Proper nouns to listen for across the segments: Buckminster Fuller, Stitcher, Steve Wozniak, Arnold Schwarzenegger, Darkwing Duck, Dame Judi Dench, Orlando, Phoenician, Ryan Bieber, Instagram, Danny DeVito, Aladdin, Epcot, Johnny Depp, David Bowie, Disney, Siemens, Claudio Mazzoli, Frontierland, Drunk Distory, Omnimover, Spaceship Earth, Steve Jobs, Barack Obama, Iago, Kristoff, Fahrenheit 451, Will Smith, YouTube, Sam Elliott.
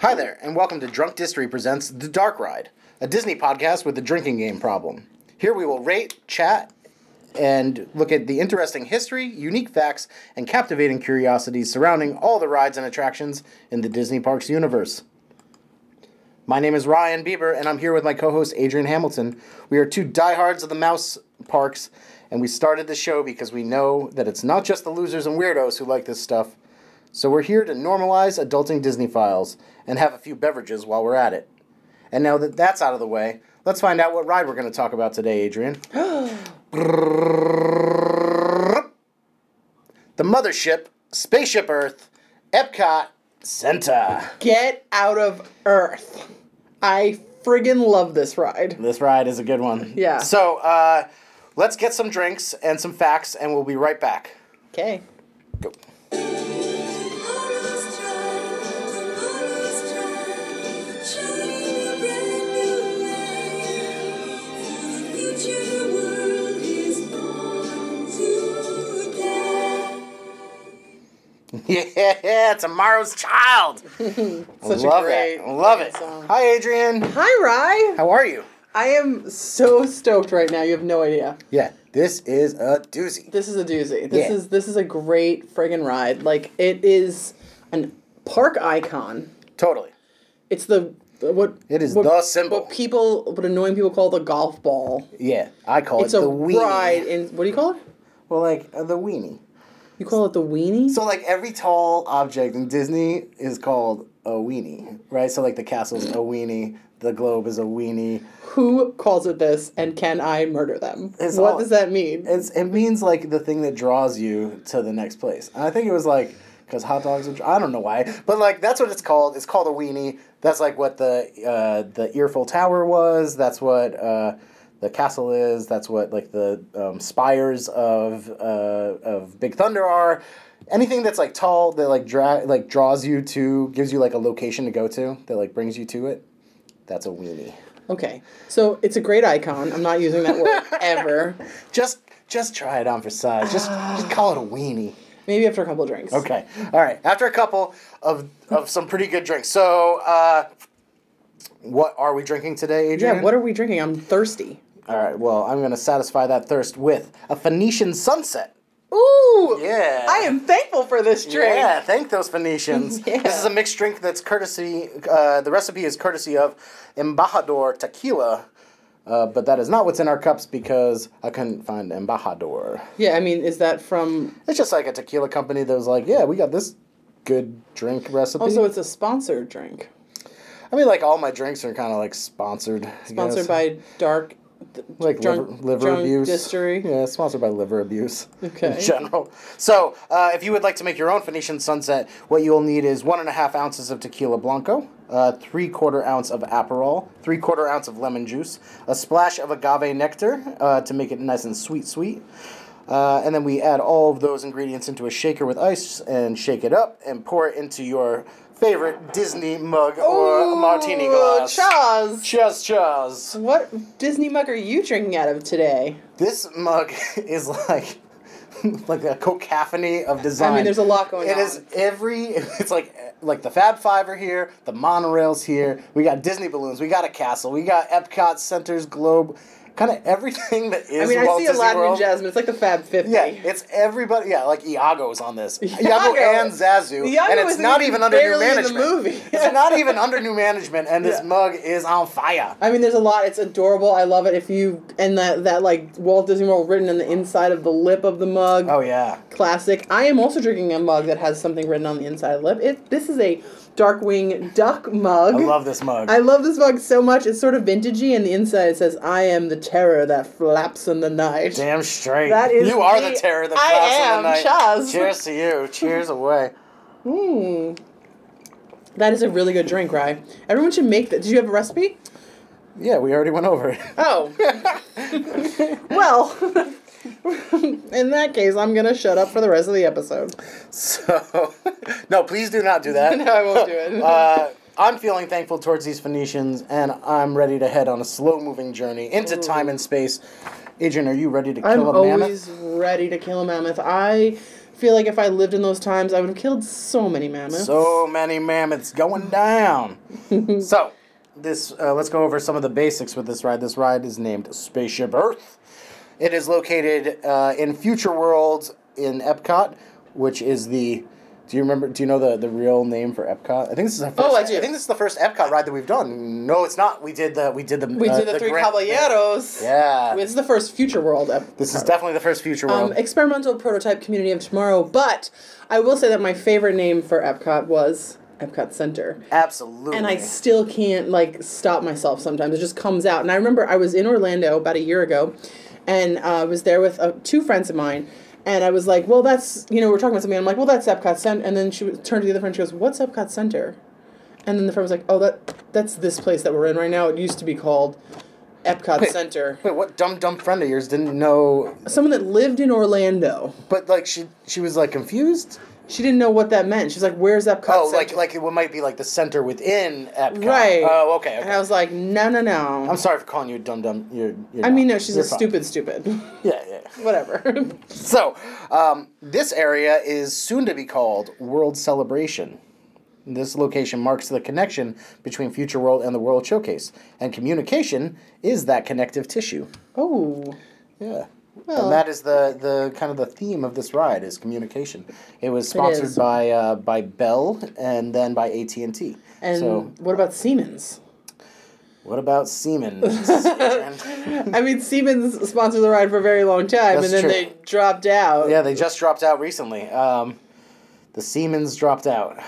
Hi there, and welcome to Drunk Distory Presents The Dark Ride, a Disney podcast with a drinking game problem. Here we will rate, chat, and look at the interesting history, unique facts, and captivating curiosities surrounding all the rides and attractions in the Disney Parks universe. My name is Ryan Bieber, and I'm here with my co-host Adrian Hamilton. We are two diehards of the Mouse Parks, and we started the show because we know that it's not just the losers and weirdos who like this stuff. So we're here to normalize adulting Disney files and have a few beverages while we're at it. And now that that's out of the way, let's find out what ride we're going to talk about today, Adrian. The Mothership, Spaceship Earth, Epcot Center. Get out of Earth. I friggin' love this ride. This ride is a good one. Yeah. So let's get some drinks and some facts, and we'll be right back. Okay. Go. Yeah, Tomorrow's Child. I love it. Song. Hi, Adrian. Hi, Rye. How are you? I am so stoked right now. You have no idea. Yeah, this is a doozy. This is a great friggin' ride. Like, it is a park icon. Totally. It's the the symbol. What annoying people call the golf ball. Yeah, I call it the weenie. It's a ride in, what do you call it? Well, like the weenie. You call it the weenie? So, like, every tall object in Disney is called a weenie, right? So, like, the castle's a weenie, the globe is a weenie. Who calls it this, and can I murder them? What does that mean? It means, like, the thing that draws you to the next place. And I think it was, like, because hot dogs are... I don't know why. But, like, that's what it's called. It's called a weenie. That's, like, what the Earful Tower was. That's what... the castle is, that's what, like, the spires of Big Thunder are. Anything that's, like, tall that, like, draws you to, gives you, like, a location to go to that, like, brings you to it, that's a weenie. Okay. So it's a great icon. I'm not using that word ever. Just try it on for size. Just call it a weenie. Maybe after a couple of drinks. Okay. All right. After a couple of some pretty good drinks. So what are we drinking today, Adrian? Yeah, what are we drinking? I'm thirsty. All right, well, I'm going to satisfy that thirst with a Phoenician sunset. Ooh! Yeah. I am thankful for this drink. Yeah, thank those Phoenicians. Yeah. This is a mixed drink that's courtesy, the recipe is courtesy of Embajador Tequila, but that is not what's in our cups because I couldn't find Embajador. Yeah, I mean, is that from... It's just like a tequila company that was like, yeah, we got this good drink recipe. Oh, so it's a sponsored drink. I mean, like, all my drinks are kind of, like, sponsored. Sponsored by Dark... like, liver abuse. Distory. Yeah, sponsored by liver abuse. Okay. In general. So, if you would like to make your own Phoenician sunset, what you'll need is 1.5 ounces of tequila blanco, 3/4 ounce of Aperol, 3/4 ounce of lemon juice, a splash of agave nectar to make it nice and sweet. And then we add all of those ingredients into a shaker with ice and shake it up and pour it into your... favorite Disney mug or martini glass. Chaz. Chaz. What Disney mug are you drinking out of today? This mug is like a cacophony of design. I mean, there's a lot going on. It's like the Fab Five are here, the monorail's here, we got Disney balloons, we got a castle, we got Epcot Center's globe. Kind of everything that is. I mean, I see Aladdin and Jasmine. It's like the Fab 50. Yeah, it's everybody. Yeah, like Iago's on this. Iago and Zazu, and it's not even under new management. It's not even under new management, and this mug is on fire. I mean, there's a lot. It's adorable. I love it. That like Walt Disney World written on the inside of the lip of the mug. Oh yeah, classic. I am also drinking a mug that has something written on the inside of the lip. This is a Darkwing Duck mug. I love this mug. I love this mug so much. It's sort of vintagey, and the inside it says, "I am the terror that flaps in the night." Damn straight. That is you are the terror that flaps in the night. Chaz. Cheers to you. Cheers away. That is a really good drink, Rye. Everyone should make that. Did you have a recipe? Yeah, we already went over it. Oh. Well, in that case, I'm going to shut up for the rest of the episode. So, no, please do not do that. No, I won't do it. I'm feeling thankful towards these Phoenicians, and I'm ready to head on a slow-moving journey into time and space. Adrian, are you ready to kill a mammoth? I'm always ready to kill a mammoth. I feel like if I lived in those times, I would have killed so many mammoths. So many mammoths going down. So, this let's go over some of the basics with this ride. This ride is named Spaceship Earth. It is located in Future Worlds in Epcot, which is the... Do you know the real name for Epcot? I think this is the first. Oh, I do. I think this is the first Epcot ride that we've done. No, it's not. We did the Three Caballeros. Yeah. This is the first Future World Epcot. This is definitely the first Future World. Experimental prototype community of tomorrow, but I will say that my favorite name for Epcot was Epcot Center. Absolutely. And I still can't stop myself sometimes. It just comes out. And I remember I was in Orlando about a year ago, and I was there with two friends of mine. And I was like, well, that's, we're talking about something. And I'm like, well, that's Epcot Center. And then she turned to the other friend. She goes, what's Epcot Center? And then the friend was like, oh, that's this place that we're in right now. It used to be called Epcot Center. Wait, what dumb friend of yours didn't know? Someone that lived in Orlando. But, she was, confused? She didn't know what that meant. She was like, where's Epcot Center? It might be, the center within Epcot. Right. Oh, okay. And I was like, no. I'm sorry for calling you dumb. You're no, she's a stupid. Yeah. Whatever. So, this area is soon to be called World Celebration. This location marks the connection between Future World and the World Showcase. And communication is that connective tissue. Oh. Yeah. Well, and that is the kind of the theme of this ride is communication. It was sponsored by Bell and then by AT&T. And so, what about Siemens? I mean, Siemens sponsored the ride for a very long time, and then they dropped out. Yeah, they just dropped out recently. The Siemens dropped out.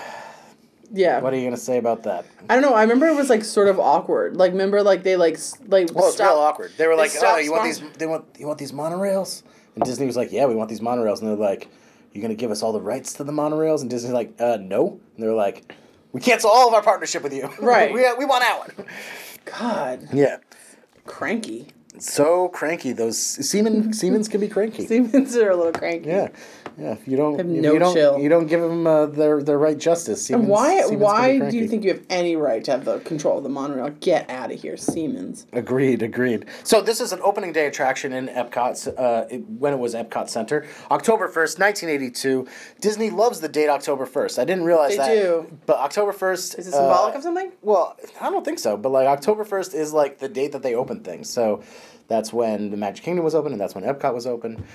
Yeah. What are you gonna say about that? I don't know. I remember it was sort of awkward. Well, it's real awkward. They were "Oh, you want these monorails?" And Disney was like, "Yeah, we want these monorails." And they're like, "You're gonna give us all the rights to the monorails?" And Disney's like, "No." And they're like, "We cancel all of our partnership with you. Right? we want out." God. Yeah. Cranky. So cranky. Those Siemens can be cranky. Siemens are a little cranky. Yeah. If you don't give them their right justice. Siemens, and why do you think you have any right to have the control of the monorail? Get out of here, Siemens. Agreed. So this is an opening day attraction in Epcot when it was Epcot Center, October 1st, 1982. Disney loves the date October 1st. I didn't realize that. They do. But October 1st is it symbolic of something? Well, I don't think so. But October 1st is the date that they open things. So. That's when the Magic Kingdom was open, and that's when Epcot was open.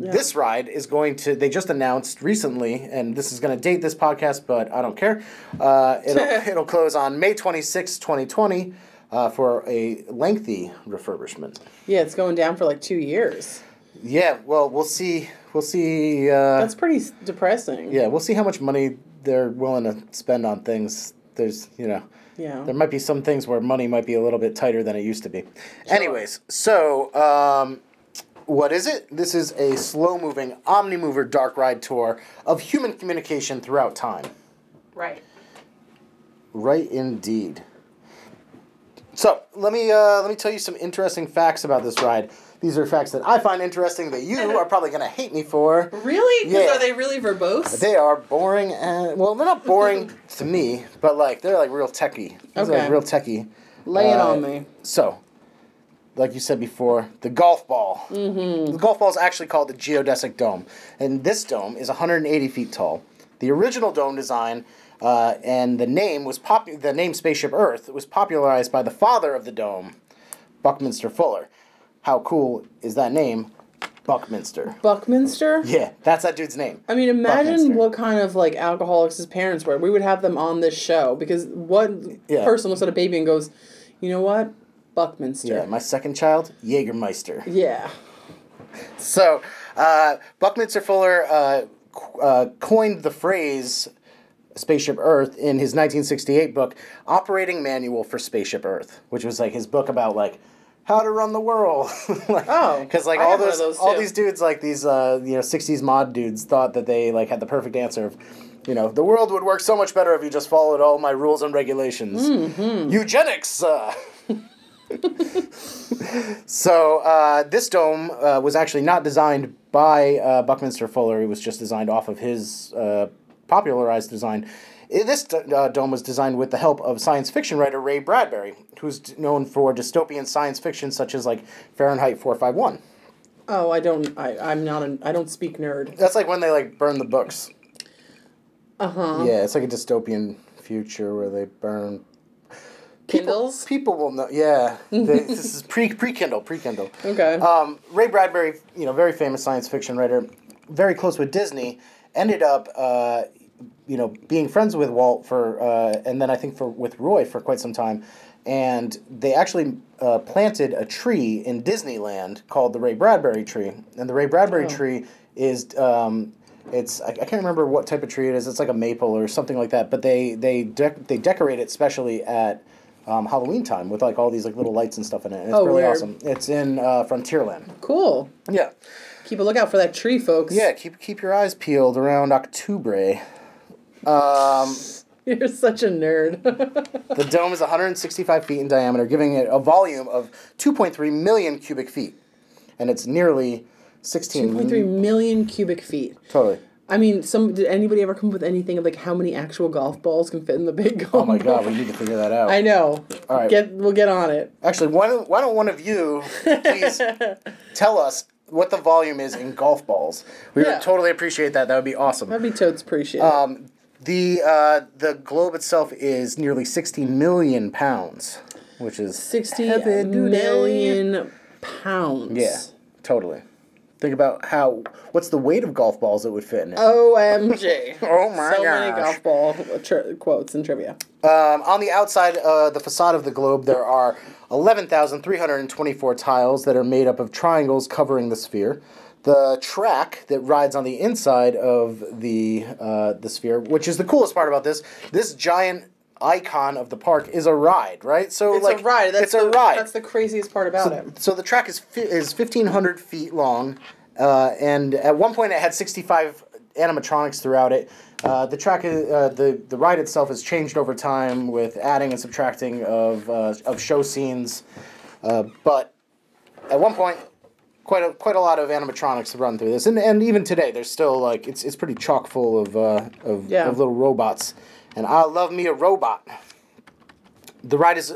This ride is going to... They just announced recently, and this is going to date this podcast, but I don't care. It'll close on May 26, 2020 for a lengthy refurbishment. Yeah, it's going down for 2 years. Yeah, well, we'll see... That's pretty depressing. Yeah, we'll see how much money they're willing to spend on things. There's, Yeah. There might be some things where money might be a little bit tighter than it used to be. Sure. Anyways, so what is it? This is a slow-moving, omni-mover dark ride tour of human communication throughout time. Right. Right indeed. So let me tell you some interesting facts about this ride. These are facts that I find interesting that you are probably going to hate me for. Really? Because are they really verbose? They are boring. Well, they're not boring to me, but they're real techie. These are real techie. Lay it on me. So, like you said before, the golf ball. Mm-hmm. The golf ball is actually called the geodesic dome. And this dome is 180 feet tall. The original dome design... and the name Spaceship Earth was popularized by the father of the dome, Buckminster Fuller. How cool is that name, Buckminster? Buckminster? Yeah, that's that dude's name. I mean, imagine what kind of alcoholics his parents were. We would have them on this show because one person looks at a baby and goes, "You know what, Buckminster." Yeah, my second child, Jägermeister. Yeah. So, Buckminster Fuller coined the phrase. Spaceship Earth in his 1968 book, Operating Manual for Spaceship Earth, which was his book about how to run the world. Because all these dudes '60s mod dudes thought that they had the perfect answer of the world would work so much better if you just followed all my rules and regulations. Mm-hmm. Eugenics. So this dome was actually not designed by Buckminster Fuller. It was just designed off of his. Popularized design. This dome was designed with the help of science fiction writer Ray Bradbury, who's known for dystopian science fiction such as Fahrenheit 451. Oh, I don't. I don't speak nerd. That's like when they like burn the books. Uh huh. Yeah, it's like a dystopian future where they burn. Kindles? People will know. Yeah, this is pre Kindle. Okay. Ray Bradbury, you know, very famous science fiction writer, very close with Disney, ended up, you know, being friends with Walt for, and then I think with Roy for quite some time, and they actually planted a tree in Disneyland called the Ray Bradbury tree, and the Ray Bradbury tree is. I can't remember what type of tree it is. It's like a maple or something like that. But they decorate it specially at Halloween time with like all these like little lights and stuff in it. And it's really awesome. It's in Frontierland. Cool. Yeah. Keep a lookout for that tree, folks. Yeah. Keep your eyes peeled around October. You're such a nerd. The dome is 165 feet in diameter, giving it a volume of 2.3 million cubic feet, and it's nearly. 2.3 million cubic feet. Totally. I mean, did anybody ever come up with anything of like how many actual golf balls can fit in the big golf ball? Oh my god, we need to figure that out. I know. All right. We'll get on it. Actually, why don't one of you please tell us what the volume is in golf balls? We would totally appreciate that. That would be awesome. That'd be totes appreciated. The globe itself is nearly 60 million pounds, which is 60 million pounds. Yeah. Totally. Think about what's the weight of golf balls that would fit in it? OMG. Oh my gosh. So many golf ball quotes and trivia. On the outside, the facade of the globe, there are 11,324 tiles that are made up of triangles covering the sphere. The track that rides on the inside of the sphere, which is the coolest part about this giant icon of the park is a ride, right? So it's like a ride. That's the craziest part about it. So the track is 1,500 feet long, and at one point it had 65 animatronics throughout it. The track, the ride itself has changed over time with adding and subtracting of show scenes, but at one point. Quite a lot of animatronics run through this, and even today there's still like it's pretty chock full of little robots, and I love me a robot. The ride is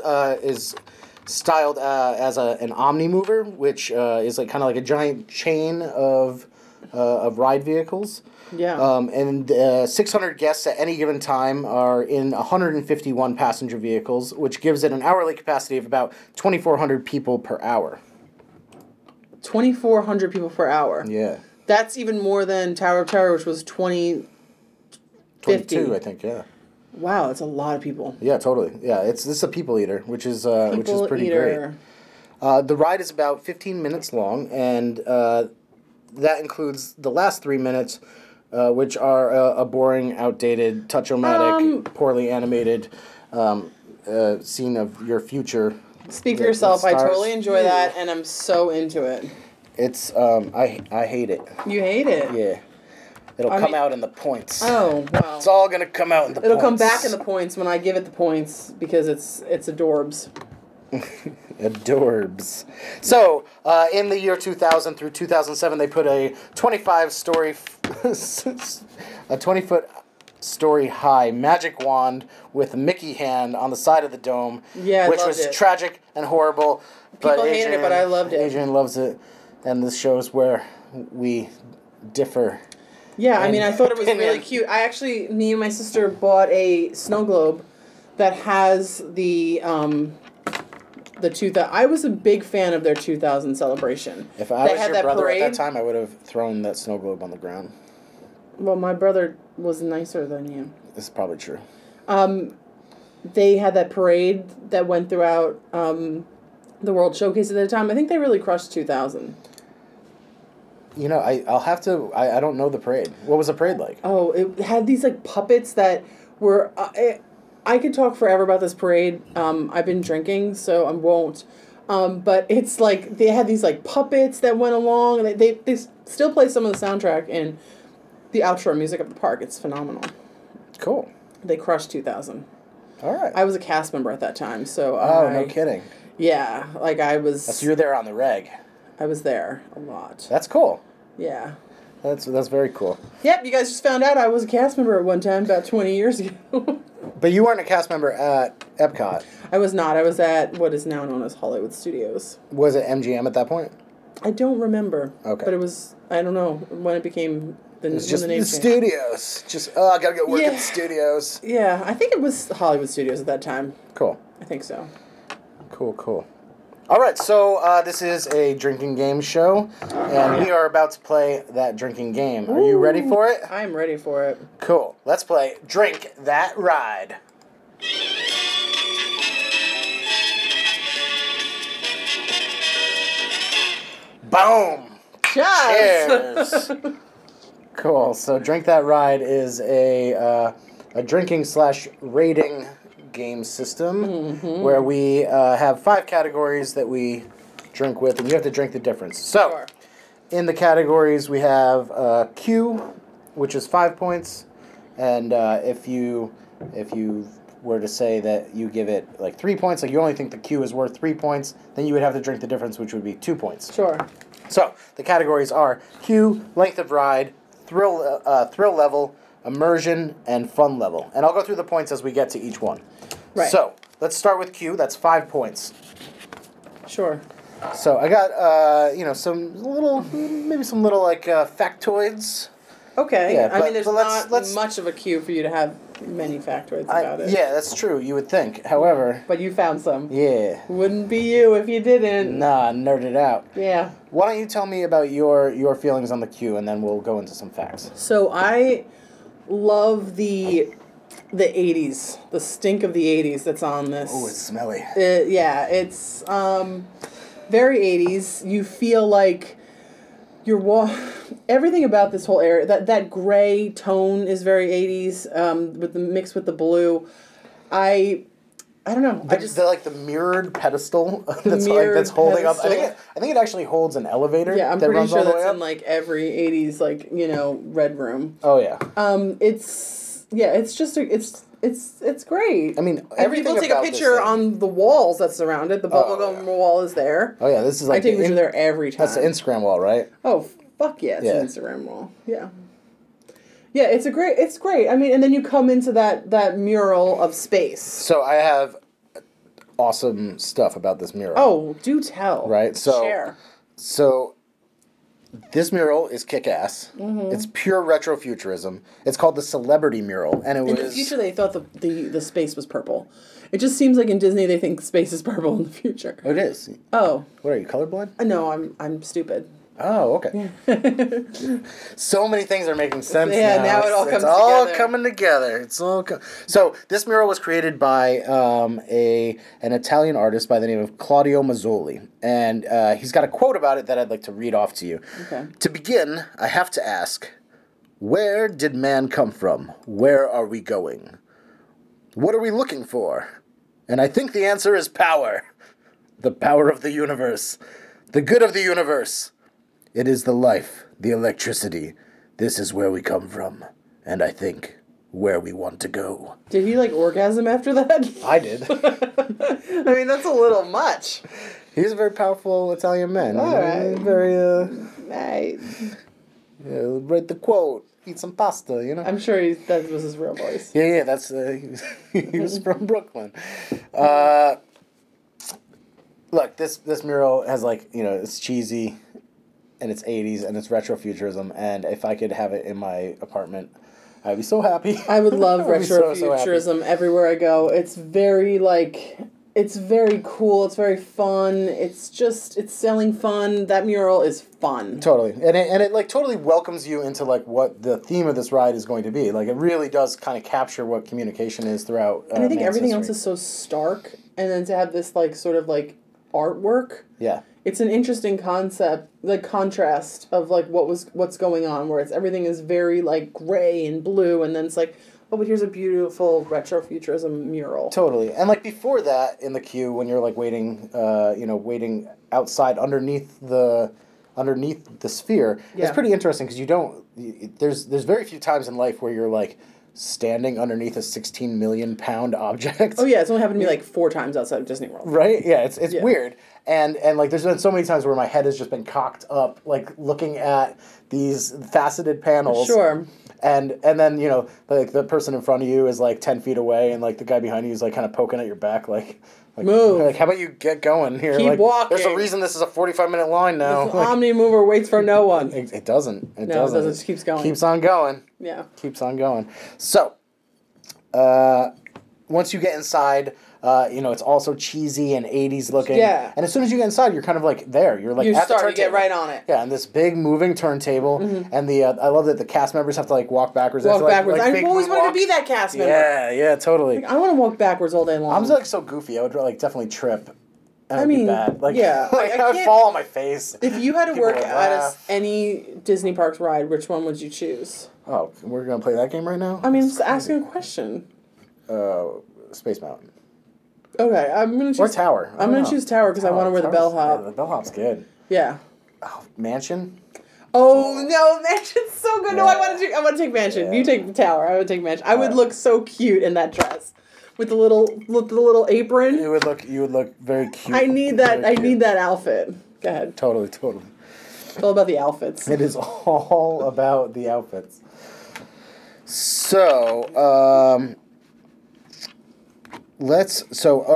styled as an omnimover, which is like kind of like a giant chain of ride vehicles. Yeah. And 600 guests at any given time are in 151 passenger vehicles, which gives it an hourly capacity of about 2,400 people per hour. 2,400 people per hour. Yeah. That's even more than Tower of Terror, which was 22, I think, yeah. Wow, that's a lot of people. Yeah, totally. Yeah, this is a people eater, which is pretty great. The ride is about 15 minutes long, and that includes the last 3 minutes, which are a boring, outdated, touch-o-matic, poorly animated scene of your future. Speak for yourself. I totally enjoy that, and I'm so into it. It's I hate it. You hate it? Yeah. It'll come out in the points. Oh, wow. It's all gonna come out in the points. It'll come back in the points when I give it the points because it's adorbs. Adorbs. So, in the year 2000 through 2007, they put a 20-foot story high magic wand with a Mickey hand on the side of the dome, which was tragic and horrible. People hated it, but I loved it. Adrian loves it, and this shows where we differ. Yeah, I mean, I thought it was really cute. I actually, me and my sister bought a snow globe that has the 2000. I was a big fan of their 2000 celebration. If I was your brother at that time, I would have thrown that snow globe on the ground. Well, my brother was nicer than you. That's probably true. They had that parade that went throughout the World Showcase at the time. I think they really crushed 2000. You know, I'll have to... I don't know the parade. What was the parade like? Oh, it had these, like, puppets that were... I could talk forever about this parade. I've been drinking, so I won't. But it's, like, they had these, like, puppets that went along. And they still play some of the soundtrack in... The outro music of the park. It's phenomenal. Cool. They crushed 2000. All right. I was a cast member at that time, so no kidding. Yeah, like I was... So you were there on the reg. I was there a lot. That's cool. Yeah. That's very cool. Yep, you guys just found out I was a cast member at one time about 20 years ago. But you weren't a cast member at Epcot. I was not. I was at what is now known as Hollywood Studios. Was it MGM at that point? I don't remember. Okay. But it was, I don't know, when it became the name. It was just the studios. Just, oh, I got to go work at the studios. Yeah, I think it was Hollywood Studios at that time. Cool. I think so. Cool, cool. All right, so this is a drinking game show, and we are about to play that drinking game. Are you ready for it? I'm ready for it. Cool. Let's play Drink That Ride. Boom! Cheers! Cheers. Cool. So Drink That Ride is a drinking/rating game system, mm-hmm, where we have 5 categories that we drink with, and you have to drink the difference. So, sure, in the categories we have Q, which is 5 points, and if you were to say that you give it like 3 points, like you only think the Q is worth 3 points, then you would have to drink the difference, which would be 2 points. Sure. So the categories are Q, length of ride, thrill level, immersion, and fun level. And I'll go through the points as we get to each one. Right. So, let's start with Q. That's 5 points. Sure. So, I got, you know, maybe some little, like, factoids. Okay. Yeah, I mean, there's not much of a Q for you to have many factoids about it. Yeah, that's true. You would think. However. But you found some. Yeah. Wouldn't be you if you didn't. Nah, nerd it out. Yeah. Why don't you tell me about your feelings on the Q, and then we'll go into some facts. So, I love the 80s, the stink of the 80s that's on this. Oh, it's smelly. Yeah, it's very 80s. You feel like you're everything about this whole area, that gray tone is very 80s, with the mix with the blue. I don't know. I just like the mirrored pedestal that's holding pedestal up. I think it actually holds an elevator. Yeah, I'm pretty sure that's in like every 80s, like, you know, red room. Oh yeah. It's great. I mean, everything. People take a picture on the walls that surround it. The bubblegum wall is there. Oh yeah, this is like, I take a picture there every time. That's the Instagram wall, right? Oh fuck yeah, it's an Instagram wall. Yeah. Yeah, it's great. I mean, and then you come into that mural of space. So I have awesome stuff about this mural. Oh, do tell. Right? So, share. So this mural is kick-ass. Mm-hmm. It's pure retrofuturism. It's called the Celebrity Mural, and in the future they thought the space was purple. It just seems like in Disney they think space is purple in the future. Oh, it is. Oh. What are you, colorblind? No, I'm stupid. Oh, okay. Yeah. So many things are making sense now. Yeah, now it all comes together. It's all coming together. So this mural was created by an Italian artist by the name of Claudio Mazzoli. And he's got a quote about it that I'd like to read off to you. Okay. To begin, I have to ask, where did man come from? Where are we going? What are we looking for? And I think the answer is power. The power of the universe. The good of the universe. It is the life, the electricity. This is where we come from, and I think where we want to go. Did he, like, orgasm after that? I did. I mean, that's a little much. He's a very powerful Italian man. All right. Very, nice. Write the quote. Eat some pasta, you know? I'm sure that was his real voice. Yeah, that's, he was from Brooklyn. Look, this mural has, like, you know, it's cheesy. And it's 80s, and it's retrofuturism, and if I could have it in my apartment, I'd be so happy. I would love retrofuturism everywhere I go. It's very, like, it's very cool. It's very fun. It's just, it's selling fun. That mural is fun. Totally. And it like, totally welcomes you into, like, what the theme of this ride is going to be. Like, it really does kind of capture what communication is throughout And I think everything else is so stark, and then to have this, like, sort of, like, artwork. Yeah. It's an interesting concept, like contrast of like what's going on, where it's everything is very like gray and blue, and then it's like, oh, but here's a beautiful retrofuturism mural. Totally, and like before that in the queue, when you're like waiting outside underneath the sphere, it's pretty interesting because there's very few times in life where you're like, standing underneath a 16 million pound object. Oh yeah, it's only happened to me like 4 times outside of Disney World. Right? Yeah, it's weird. And like there's been so many times where my head has just been cocked up, like looking at these faceted panels. Sure. And then, you know, like the person in front of you is like 10 feet away and like the guy behind you is like kind of poking at your back like move. Like, how about you get going here? Keep like, walking. There's a reason this is a 45-minute line now. Like, Omni mover waits for no one. It doesn't. It doesn't. It just keeps going. Keeps on going. Yeah. Keeps on going. So, once you get inside, you know, it's also cheesy and 80s looking. Yeah. And as soon as you get inside, you're kind of like there. You're like you start to get right on it. Yeah, and this big moving turntable. Mm-hmm. And the I love that the cast members have to like walk backwards. I've always wanted to be that cast member. Yeah, yeah, totally. Like, I want to walk backwards all day long. I'm like so goofy. I would like definitely trip. I mean, bad. Like, yeah. Like, I would fall on my face. If you had to work at any Disney Parks ride, which one would you choose? Oh, we're going to play that game right now? I mean, I'm just asking a question. Space Mountain. Okay, I'm going to choose... Or Tower. I'm going to choose Tower because I want to wear the bellhop. Yeah, the bellhop's good. Yeah. Oh, Mansion? Oh, no, Mansion's so good. Yeah. No, I want to take Mansion. Yeah. You take the Tower. I would take Mansion. I would look so cute in that dress. With the little apron. You would look very cute. I need that outfit. Go ahead. Totally. It's all about the outfits. It is all about the outfits. So, all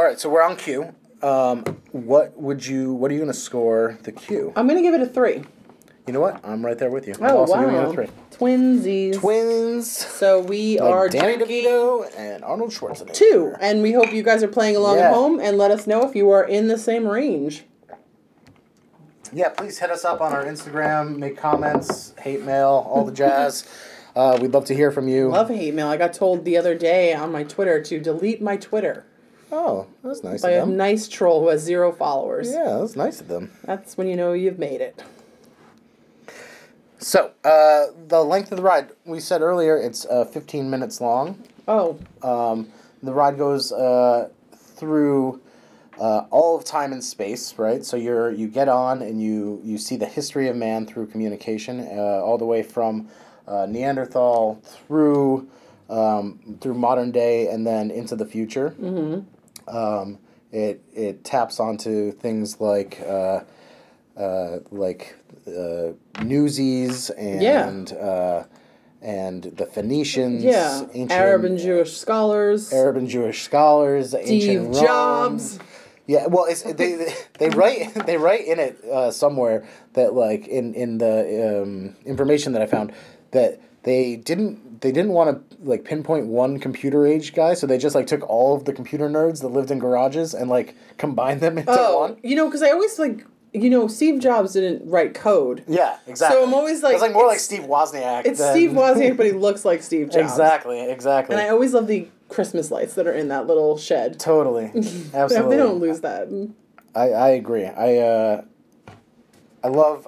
right, so we're on Q. What are you going to score the Q? I'm going to give it a 3. You know what? I'm right there with you. I'm also giving it a 3. Twins. So we are Danny DeVito and Arnold Schwarzenegger. 2. And we hope you guys are playing along at home and let us know if you are in the same range. Yeah, please hit us up on our Instagram, make comments, hate mail, all the jazz. We'd love to hear from you. Love hate mail. I got told the other day on my Twitter to delete my Twitter. Oh, that's nice of them. By a nice troll who has 0 followers. Yeah, that's nice of them. That's when you know you've made it. So, the length of the ride, we said earlier it's 15 minutes long. Oh. The ride goes through all of time and space, right? So you get on and you see the history of man through communication, all the way from Neanderthal through modern day and then into the future. Mm-hmm. It taps onto things like Newsies and the Phoenicians, ancient Arab and Jewish scholars, ancient Steve Jobs. Yeah, well, it's they write in it somewhere that like in the information that I found that they didn't want to like pinpoint one computer age guy, so they just like took all of the computer nerds that lived in garages and like combined them into one. You know, because I always like. You know, Steve Jobs didn't write code. Yeah, exactly. So I'm always like... It's like more like Steve Wozniak. It's Steve Wozniak, but he looks like Steve Jobs. Exactly. And I always love the Christmas lights that are in that little shed. Totally. Absolutely. They don't lose that. I agree. I love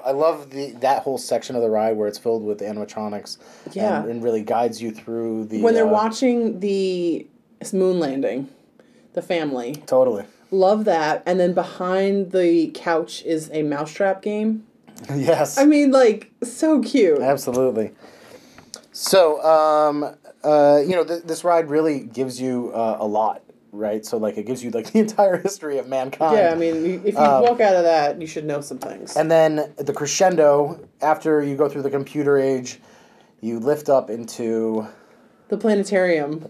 that whole section of the ride where it's filled with animatronics. Yeah. And really guides you through the... When they're watching the moon landing, the family. Totally. Love that. And then behind the couch is a mousetrap game. Yes. I mean, like, so cute. Absolutely. So, you know, this ride really gives you a lot, right? So, like, it gives you, like, the entire history of mankind. Yeah, I mean, if you walk out of that, you should know some things. And then the crescendo, after you go through the computer age, you lift up into... The planetarium.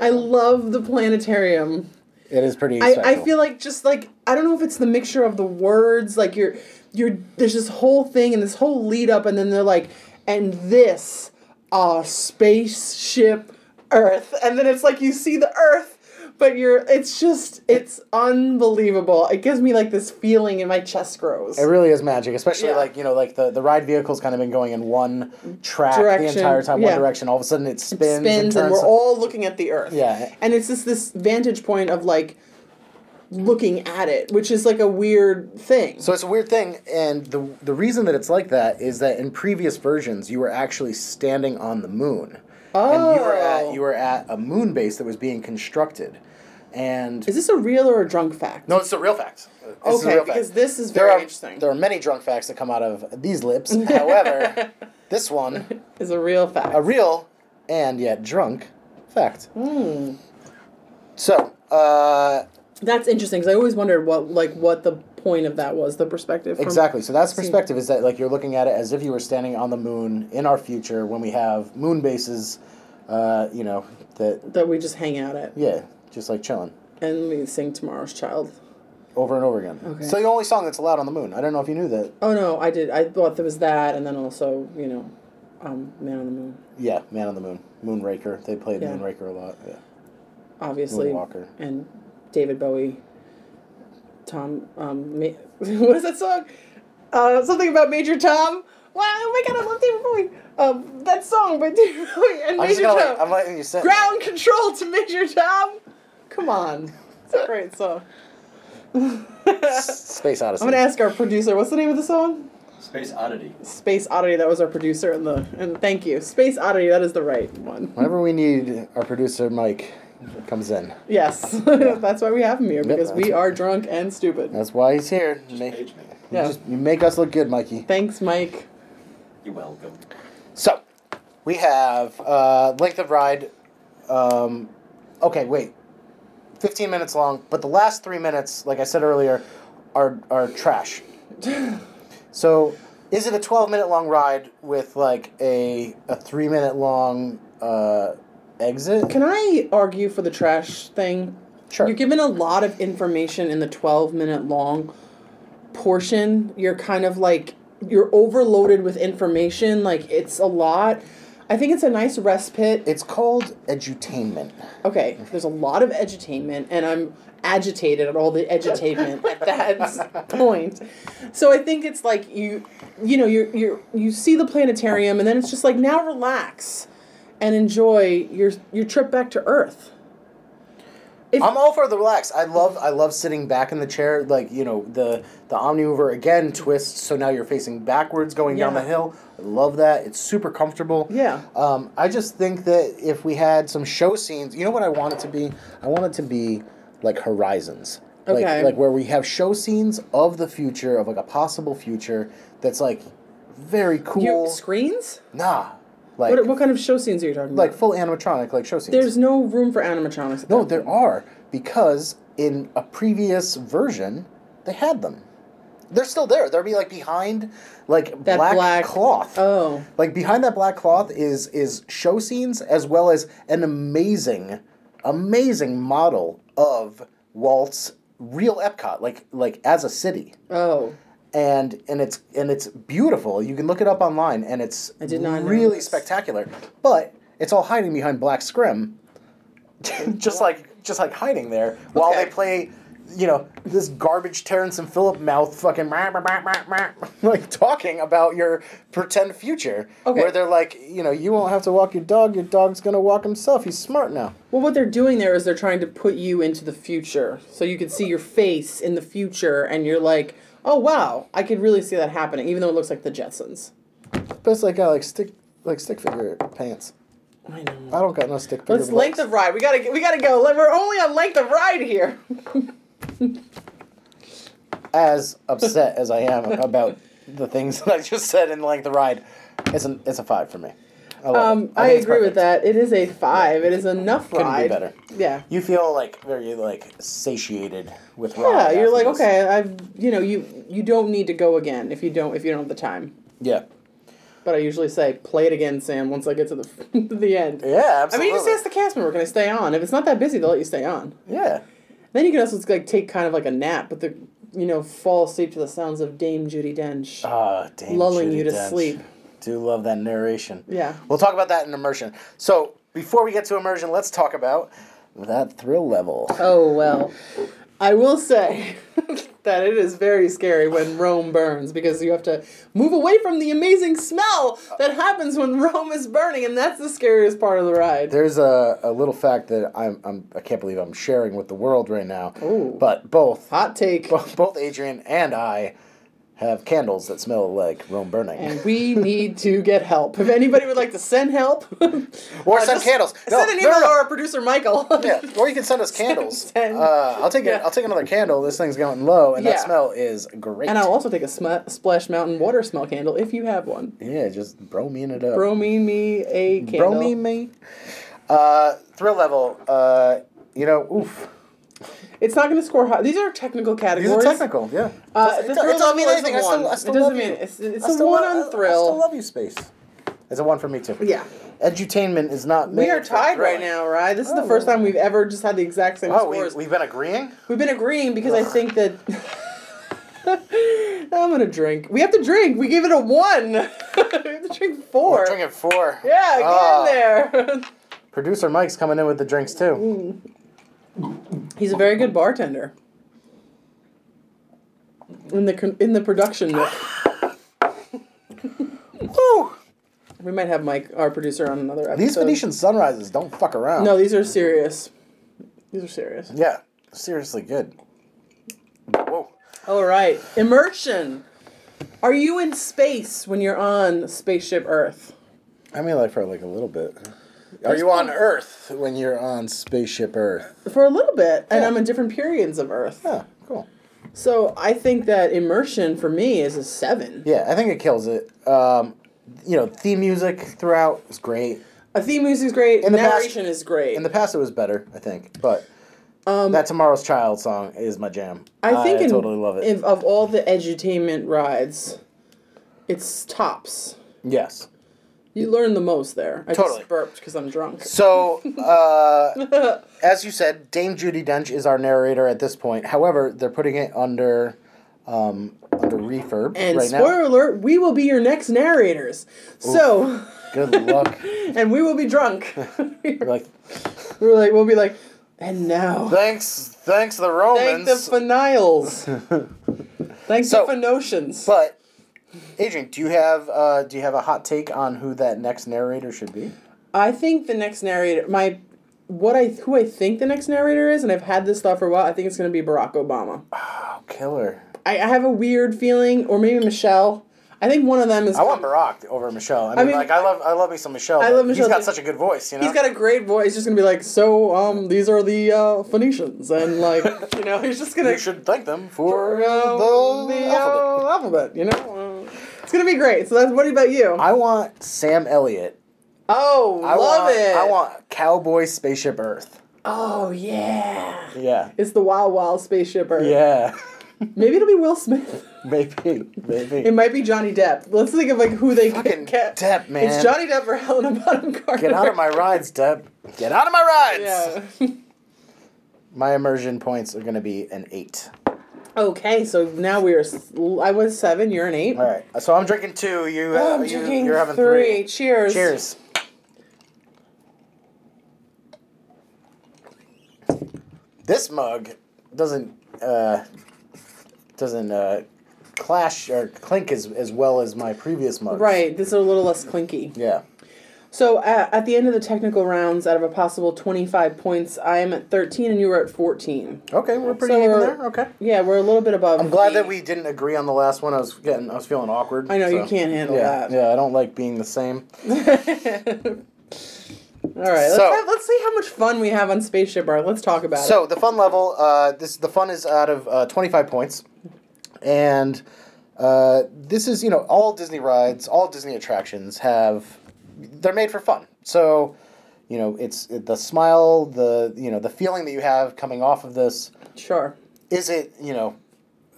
I love the planetarium. It is pretty special. I feel like just like I don't know if it's the mixture of the words, like you're there's this whole thing and this whole lead up and then they're like, and this Spaceship Earth, and then it's like you see the Earth, but it's unbelievable. It gives me like this feeling and my chest grows. It really is magic, especially like, you know, like the ride vehicle's kind of been going in one track the entire time, one direction. All of a sudden it spins and turns, and we're all looking at the Earth. Yeah. And it's just this vantage point of like looking at it, which is like a weird thing. So it's a weird thing, and the reason that it's like that is that in previous versions you were actually standing on the moon. Oh. And you were at a moon base that was being constructed. And is this a real or a drunk fact? No, it's a real fact. This is very interesting. There are many drunk facts that come out of these lips. However, this one is a real fact. A real and yet drunk fact. Mm. So, that's interesting because I always wondered what the point of that was, the perspective. Exactly. So that's the perspective is that you're looking at it as if you were standing on the moon in our future when we have moon bases, that we just hang out at. Yeah, just like chilling. And we sing Tomorrow's Child. Over and over again. Okay. So the only song that's allowed on the moon. I don't know if you knew that. Oh, no, I did. I thought there was that, and then also, Man on the Moon. Yeah, Man on the Moon. Moonraker. They played Moonraker a lot. Yeah. Obviously. Moonwalker. And David Bowie. Tom. What is that song? Something about Major Tom. Wow, oh my God, I love David Bowie. That song by David Bowie and Major Tom. I'm letting you say. Ground Control to Major Tom. Come on. It's a great song. Space Odyssey. I'm gonna ask our producer. What's the name of the song? Space Oddity. Space Oddity. That was our producer, and thank you. Space Oddity. That is the right one. Whenever we need our producer, Mike comes in. Yes, yeah. That's why we have him here because we are drunk and stupid. That's why he's here. You make us look good, Mikey. Thanks, Mike. You're welcome. So, we have length of ride. 15 minutes long, but the last 3 minutes, like I said earlier, are trash. So, is it a 12-minute long ride with a 3-minute long exit? Can I argue for the trash thing? Sure. You're given a lot of information in the 12-minute long portion. You're kind of you're overloaded with information. It's a lot. I think it's a nice respite. It's called edutainment. Okay, there's a lot of edutainment, and I'm agitated at all the edutainment at that point. So I think it's you see the planetarium, and then it's just now relax and enjoy your trip back to Earth. I'm all for the relax. I love sitting back in the chair, the Omnimover again twists, so now you're facing backwards going down the hill. I love that. It's super comfortable. Yeah. I just think that if we had some show scenes, you know what I want it to be? I want it to be like Horizons. Okay. Like where we have show scenes of the future, of a possible future that's very cool. You have screens? Nah. What kind of show scenes are you talking about? Full animatronic, show scenes. There's no room for animatronics. No, there are, because in a previous version, they had them. They're still there. They'll be behind that black cloth. Oh. Behind that black cloth is show scenes as well as an amazing model of Walt's real Epcot, as a city. Oh. And it's beautiful. You can look it up online, and it's really spectacular. But it's all hiding behind black scrim, just like hiding there while they play, this garbage Terrence and Phillip mouth fucking talking about your pretend future. Okay. Where they're you won't have to walk your dog. Your dog's gonna walk himself. He's smart now. Well, what they're doing there is they're trying to put you into the future, so you can see your face in the future, and you're like, oh, wow, I could really see that happening, even though it looks like the Jetsons. Best I got, stick figure pants. I know. I don't got no stick figure pants. It's length of ride. We gotta go. We're only on length of ride here. As upset as I am about the things that I just said in length of ride, it's a 5 for me. I agree with that. It is a 5. It is enough ride. Couldn't be better. Yeah. You feel very satiated with ride. Yeah, you're like, okay, you don't need to go again if you don't have the time. Yeah. But I usually say, play it again, Sam, once I get to the end. Yeah, absolutely. I mean, you just ask the cast member, can I stay on? If it's not that busy, they'll let you stay on. Yeah. Then you can also take kind of a nap, but fall asleep to the sounds of Dame Judi Dench. Lulling you to sleep. Do love that narration. Yeah. We'll talk about that in immersion. So, before we get to immersion, let's talk about that thrill level. Oh, well. I will say that it is very scary when Rome burns because you have to move away from the amazing smell that happens when Rome is burning, and that's the scariest part of the ride. There's a little fact that I can't believe I'm sharing with the world right now. Ooh. But both... Hot take. Both Adrian and I have candles that smell like Rome burning. And we need to get help. If anybody would like to send help. Or send candles. No, send an email to our producer, Michael. Yeah, or you can send us candles. I'll take another candle. This thing's going low, and that smell is great. And I'll also take a Splash Mountain water smell candle if you have one. Yeah, just bromine it up. Bromine me a candle. Bromine me. Thrill level. Oof. It's not going to score high. These are technical categories. These are technical, yeah. It doesn't mean anything. I still love you. It's a one on thrill. I still love you, Space. It's a one for me, too. Yeah. Edutainment is not made. We are tied right now, right? This is the first time we've ever just had the exact same scores. We've been agreeing? We've been agreeing because I think that... I'm going to drink. We have to drink. We gave it a one. We have to drink four. We're drinking four. Yeah, get in there. Producer Mike's coming in with the drinks, too. Mm. He's a very good bartender. In the production nook. Woo! We might have Mike, our producer, on another episode. These Venetian sunrises don't fuck around. No, these are serious. These are serious. Yeah, seriously good. Whoa. All right, immersion. Are you in space when you're on Spaceship Earth? I mean, like for like a little bit. Are you on Earth when you're on Spaceship Earth? For a little bit, and I'm in different periods of Earth. Yeah, cool. So I think that immersion for me is a 7. Yeah, I think it kills it. Theme music throughout is great. Theme music is great. Narration is great. In the past, it was better, I think, but that Tomorrow's Child song is my jam. I totally love it. Of all the edutainment rides, it's tops. Yes. You learn the most there. I just burped because I'm drunk. So, as you said, Dame Judi Dench is our narrator at this point. However, they're putting it under refurb right now. And spoiler alert, we will be your next narrators. Ooh, so... Good luck. And we will be drunk. We'll be like, and now... Thanks the Romans. Thank the Fenials. Thanks the Fenocians. But... Adrian, do you have a hot take on who that next narrator should be? I think the next narrator, who I think the next narrator is, and I've had this thought for a while. I think it's going to be Barack Obama. Oh, killer! I have a weird feeling, or maybe Michelle. I think one of them is. I want Barack over Michelle. I love me some Michelle. I love Michelle. He's got such a good voice, you know. He's got a great voice. He's just gonna be like, these are the Phoenicians, and like, you know, he's just gonna. You should thank them for the alphabet, you know. It's gonna be great. So that's. What about you? I want Sam Elliott. Oh, I love it. I want Cowboy Spaceship Earth. Oh yeah. Yeah. It's the Wild Wild Spaceship Earth. Yeah. Maybe it'll be Will Smith. Maybe. It might be Johnny Depp. Let's think of who they can get. Depp, man. It's Johnny Depp or Helena Bonham Carter. Get out of my rides, Depp. Get out of my rides! Yeah. My immersion points are going to be an 8. Okay, so now we are... I was 7, you're an 8. All right, so I'm drinking 2. You're having 3. Cheers. Cheers. This mug doesn't clash or clink as well as my previous mugs. Right, this is a little less clinky. Yeah. So at the end of the technical rounds, out of a possible 25 points, I am at 13 and you were at 14. Okay, we're pretty even there. Okay. Yeah, we're a little bit above. I'm glad that we didn't agree on the last one. I was feeling awkward. I know you can't handle that. Yeah, I don't like being the same. All right, let's see how much fun we have on Spaceship Earth. Let's talk about it. So the fun level, the fun is out of 25 points. And this is, all Disney rides, all Disney attractions they're made for fun. So, it's the smile, the feeling that you have coming off of this. Sure. Is it,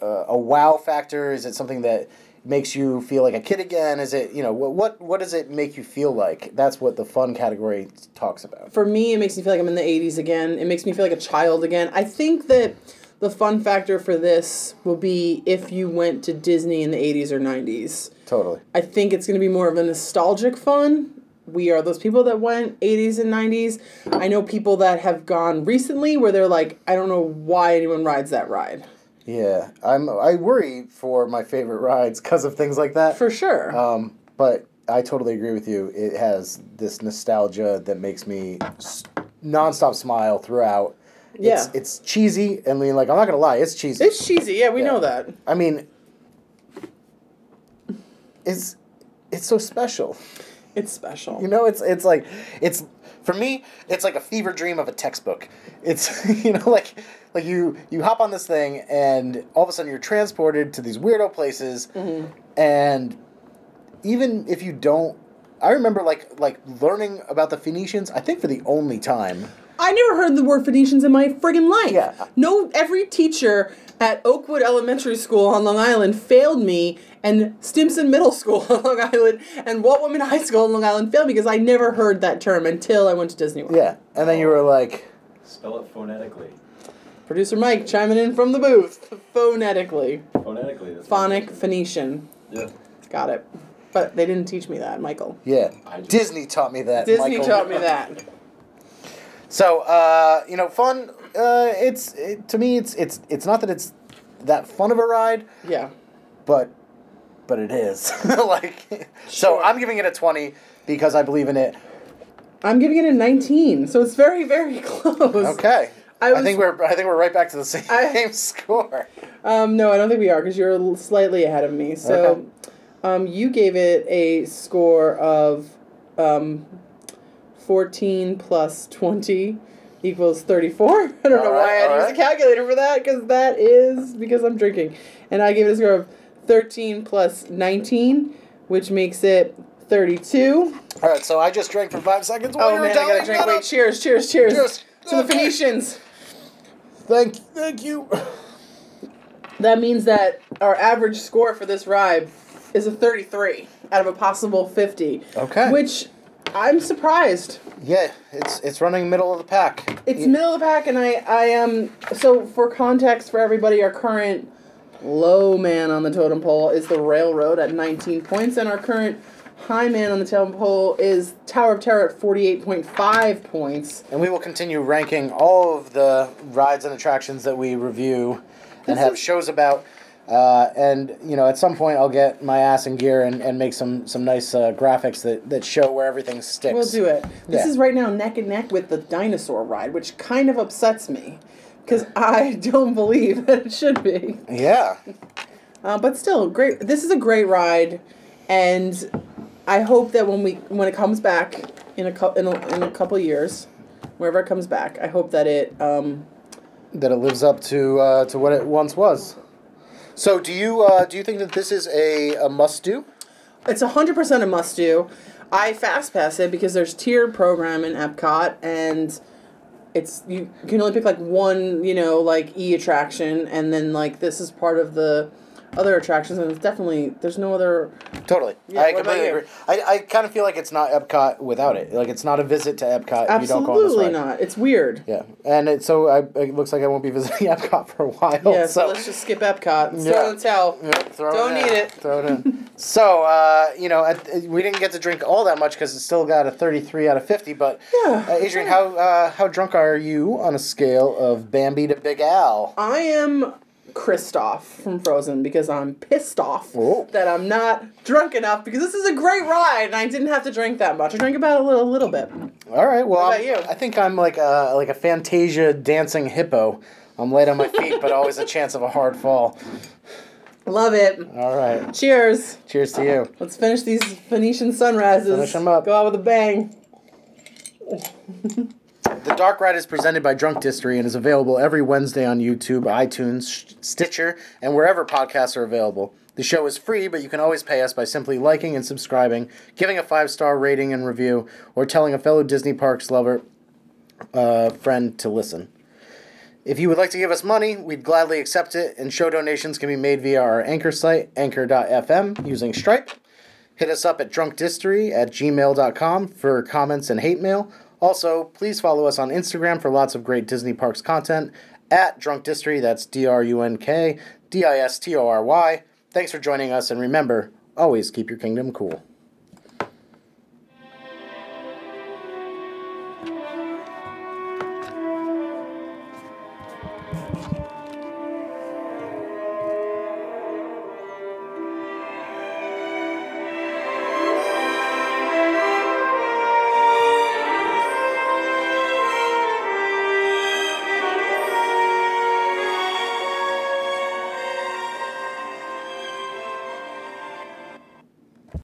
a wow factor? Is it something that makes you feel like a kid again? Is it, what does it make you feel like? That's what the fun category talks about. For me, it makes me feel like I'm in the 80s again. It makes me feel like a child again. I think that... The fun factor for this will be if you went to Disney in the 80s or 90s. Totally. I think it's going to be more of a nostalgic fun. We are those people that went 80s and 90s. I know people that have gone recently where they're like, I don't know why anyone rides that ride. Yeah. I worry for my favorite rides because of things like that. For sure. But I totally agree with you. It has this nostalgia that makes me nonstop smile throughout. Yeah. It's cheesy, and I'm not going to lie, it's cheesy. It's cheesy, yeah, we know that. I mean, it's so special. It's special. You know, it's like, it's, for me, it's like a fever dream of a textbook. It's, you know, like you hop on this thing and all of a sudden you're transported to these weirdo places. Mm-hmm. And even if you don't, I remember like learning about the Phoenicians, I think for the only time. I never heard the word Phoenicians in my friggin' life. Yeah. No, every teacher at Oakwood Elementary School on Long Island failed me, and Stimson Middle School on Long Island, and Walt Whitman High School on Long Island failed me because I never heard that term until I went to Disney World. Yeah, and then you were like... Spell it phonetically. Producer Mike chiming in from the booth. Phonetically. Phonetically. That's Phonic Phoenician. Yeah. Got it. But they didn't teach me that, Michael. Yeah. Disney taught me that, Disney taught me that. So, you know, fun, to me, it's not that it's that fun of a ride. Yeah. But it is. Sure. So I'm giving it a 20 because I believe in it. I'm giving it a 19. So it's very, very close. Okay. I think we're right back to the same score. No, I don't think we are because you're slightly ahead of me. So, okay. You gave it a score of, 14 plus 20 equals 34. I don't know why I had to use a calculator for that, because I'm drinking. And I gave it a score of 13 plus 19, which makes it 32. All right, so I just drank for 5 seconds. Oh, man, I got to drink. Wait, cheers, cheers, cheers. Cheers. To the Phoenicians. Thank you. That means that our average score for this ride is a 33 out of a possible 50. Okay. Which... I'm surprised. Yeah, it's running middle of the pack. It's middle of the pack, and I so for context for everybody, our current low man on the totem pole is the Railroad at 19 points, and our current high man on the totem pole is Tower of Terror at 48.5 points. And we will continue ranking all of the rides and attractions that we review and have shows about. And, you know, at some point I'll get my ass in gear and make some nice graphics that show where everything sticks. We'll do it. This is right now neck and neck with the dinosaur ride, which kind of upsets me, because I don't believe that it should be. Yeah. But still, great. This is a great ride, and I hope that when it comes back in a couple years, wherever it comes back, I hope that it lives up to what it once was. So do you think that this is a must-do? It's 100% a must-do. I fast-pass it because there's tiered program in Epcot, and you can only pick, one, E attraction, and then, this is part of the other attractions, and it's definitely, there's no other... Totally. Yeah, I completely agree. I kind of feel like it's not Epcot without it. Like, it's not a visit to Epcot if you don't go on this ride. Absolutely not. It's weird. Yeah. And it looks like I won't be visiting Epcot for a while. Yeah, so let's just skip Epcot. Yeah. Throw the towel. Yeah, throw it in. So, we didn't get to drink all that much because it still got a 33 out of 50, but yeah, Adrian, how drunk are you on a scale of Bambi to Big Al? I am... Kristoff from Frozen, because I'm pissed off that I'm not drunk enough, because this is a great ride and I didn't have to drink that much. I drank about a little bit. All right, well, what about you? I think I'm like a Fantasia dancing hippo. I'm light on my feet, but always a chance of a hard fall. Love it. All right. Cheers. Cheers to you. Let's finish these Phoenician sunrises. Finish them up. Go out with a bang. The Dark Ride is presented by Drunk Distory and is available every Wednesday on YouTube, iTunes, Stitcher, and wherever podcasts are available. The show is free, but you can always pay us by simply liking and subscribing, giving a 5-star rating and review, or telling a fellow Disney Parks lover friend to listen. If you would like to give us money, we'd gladly accept it, and show donations can be made via our Anchor site, anchor.fm, using Stripe. Hit us up at drunkdistory@gmail.com for comments and hate mail. Also, please follow us on Instagram for lots of great Disney Parks content at Drunk Distory. That's DrunkDistory. Thanks for joining us, and remember, always keep your kingdom cool.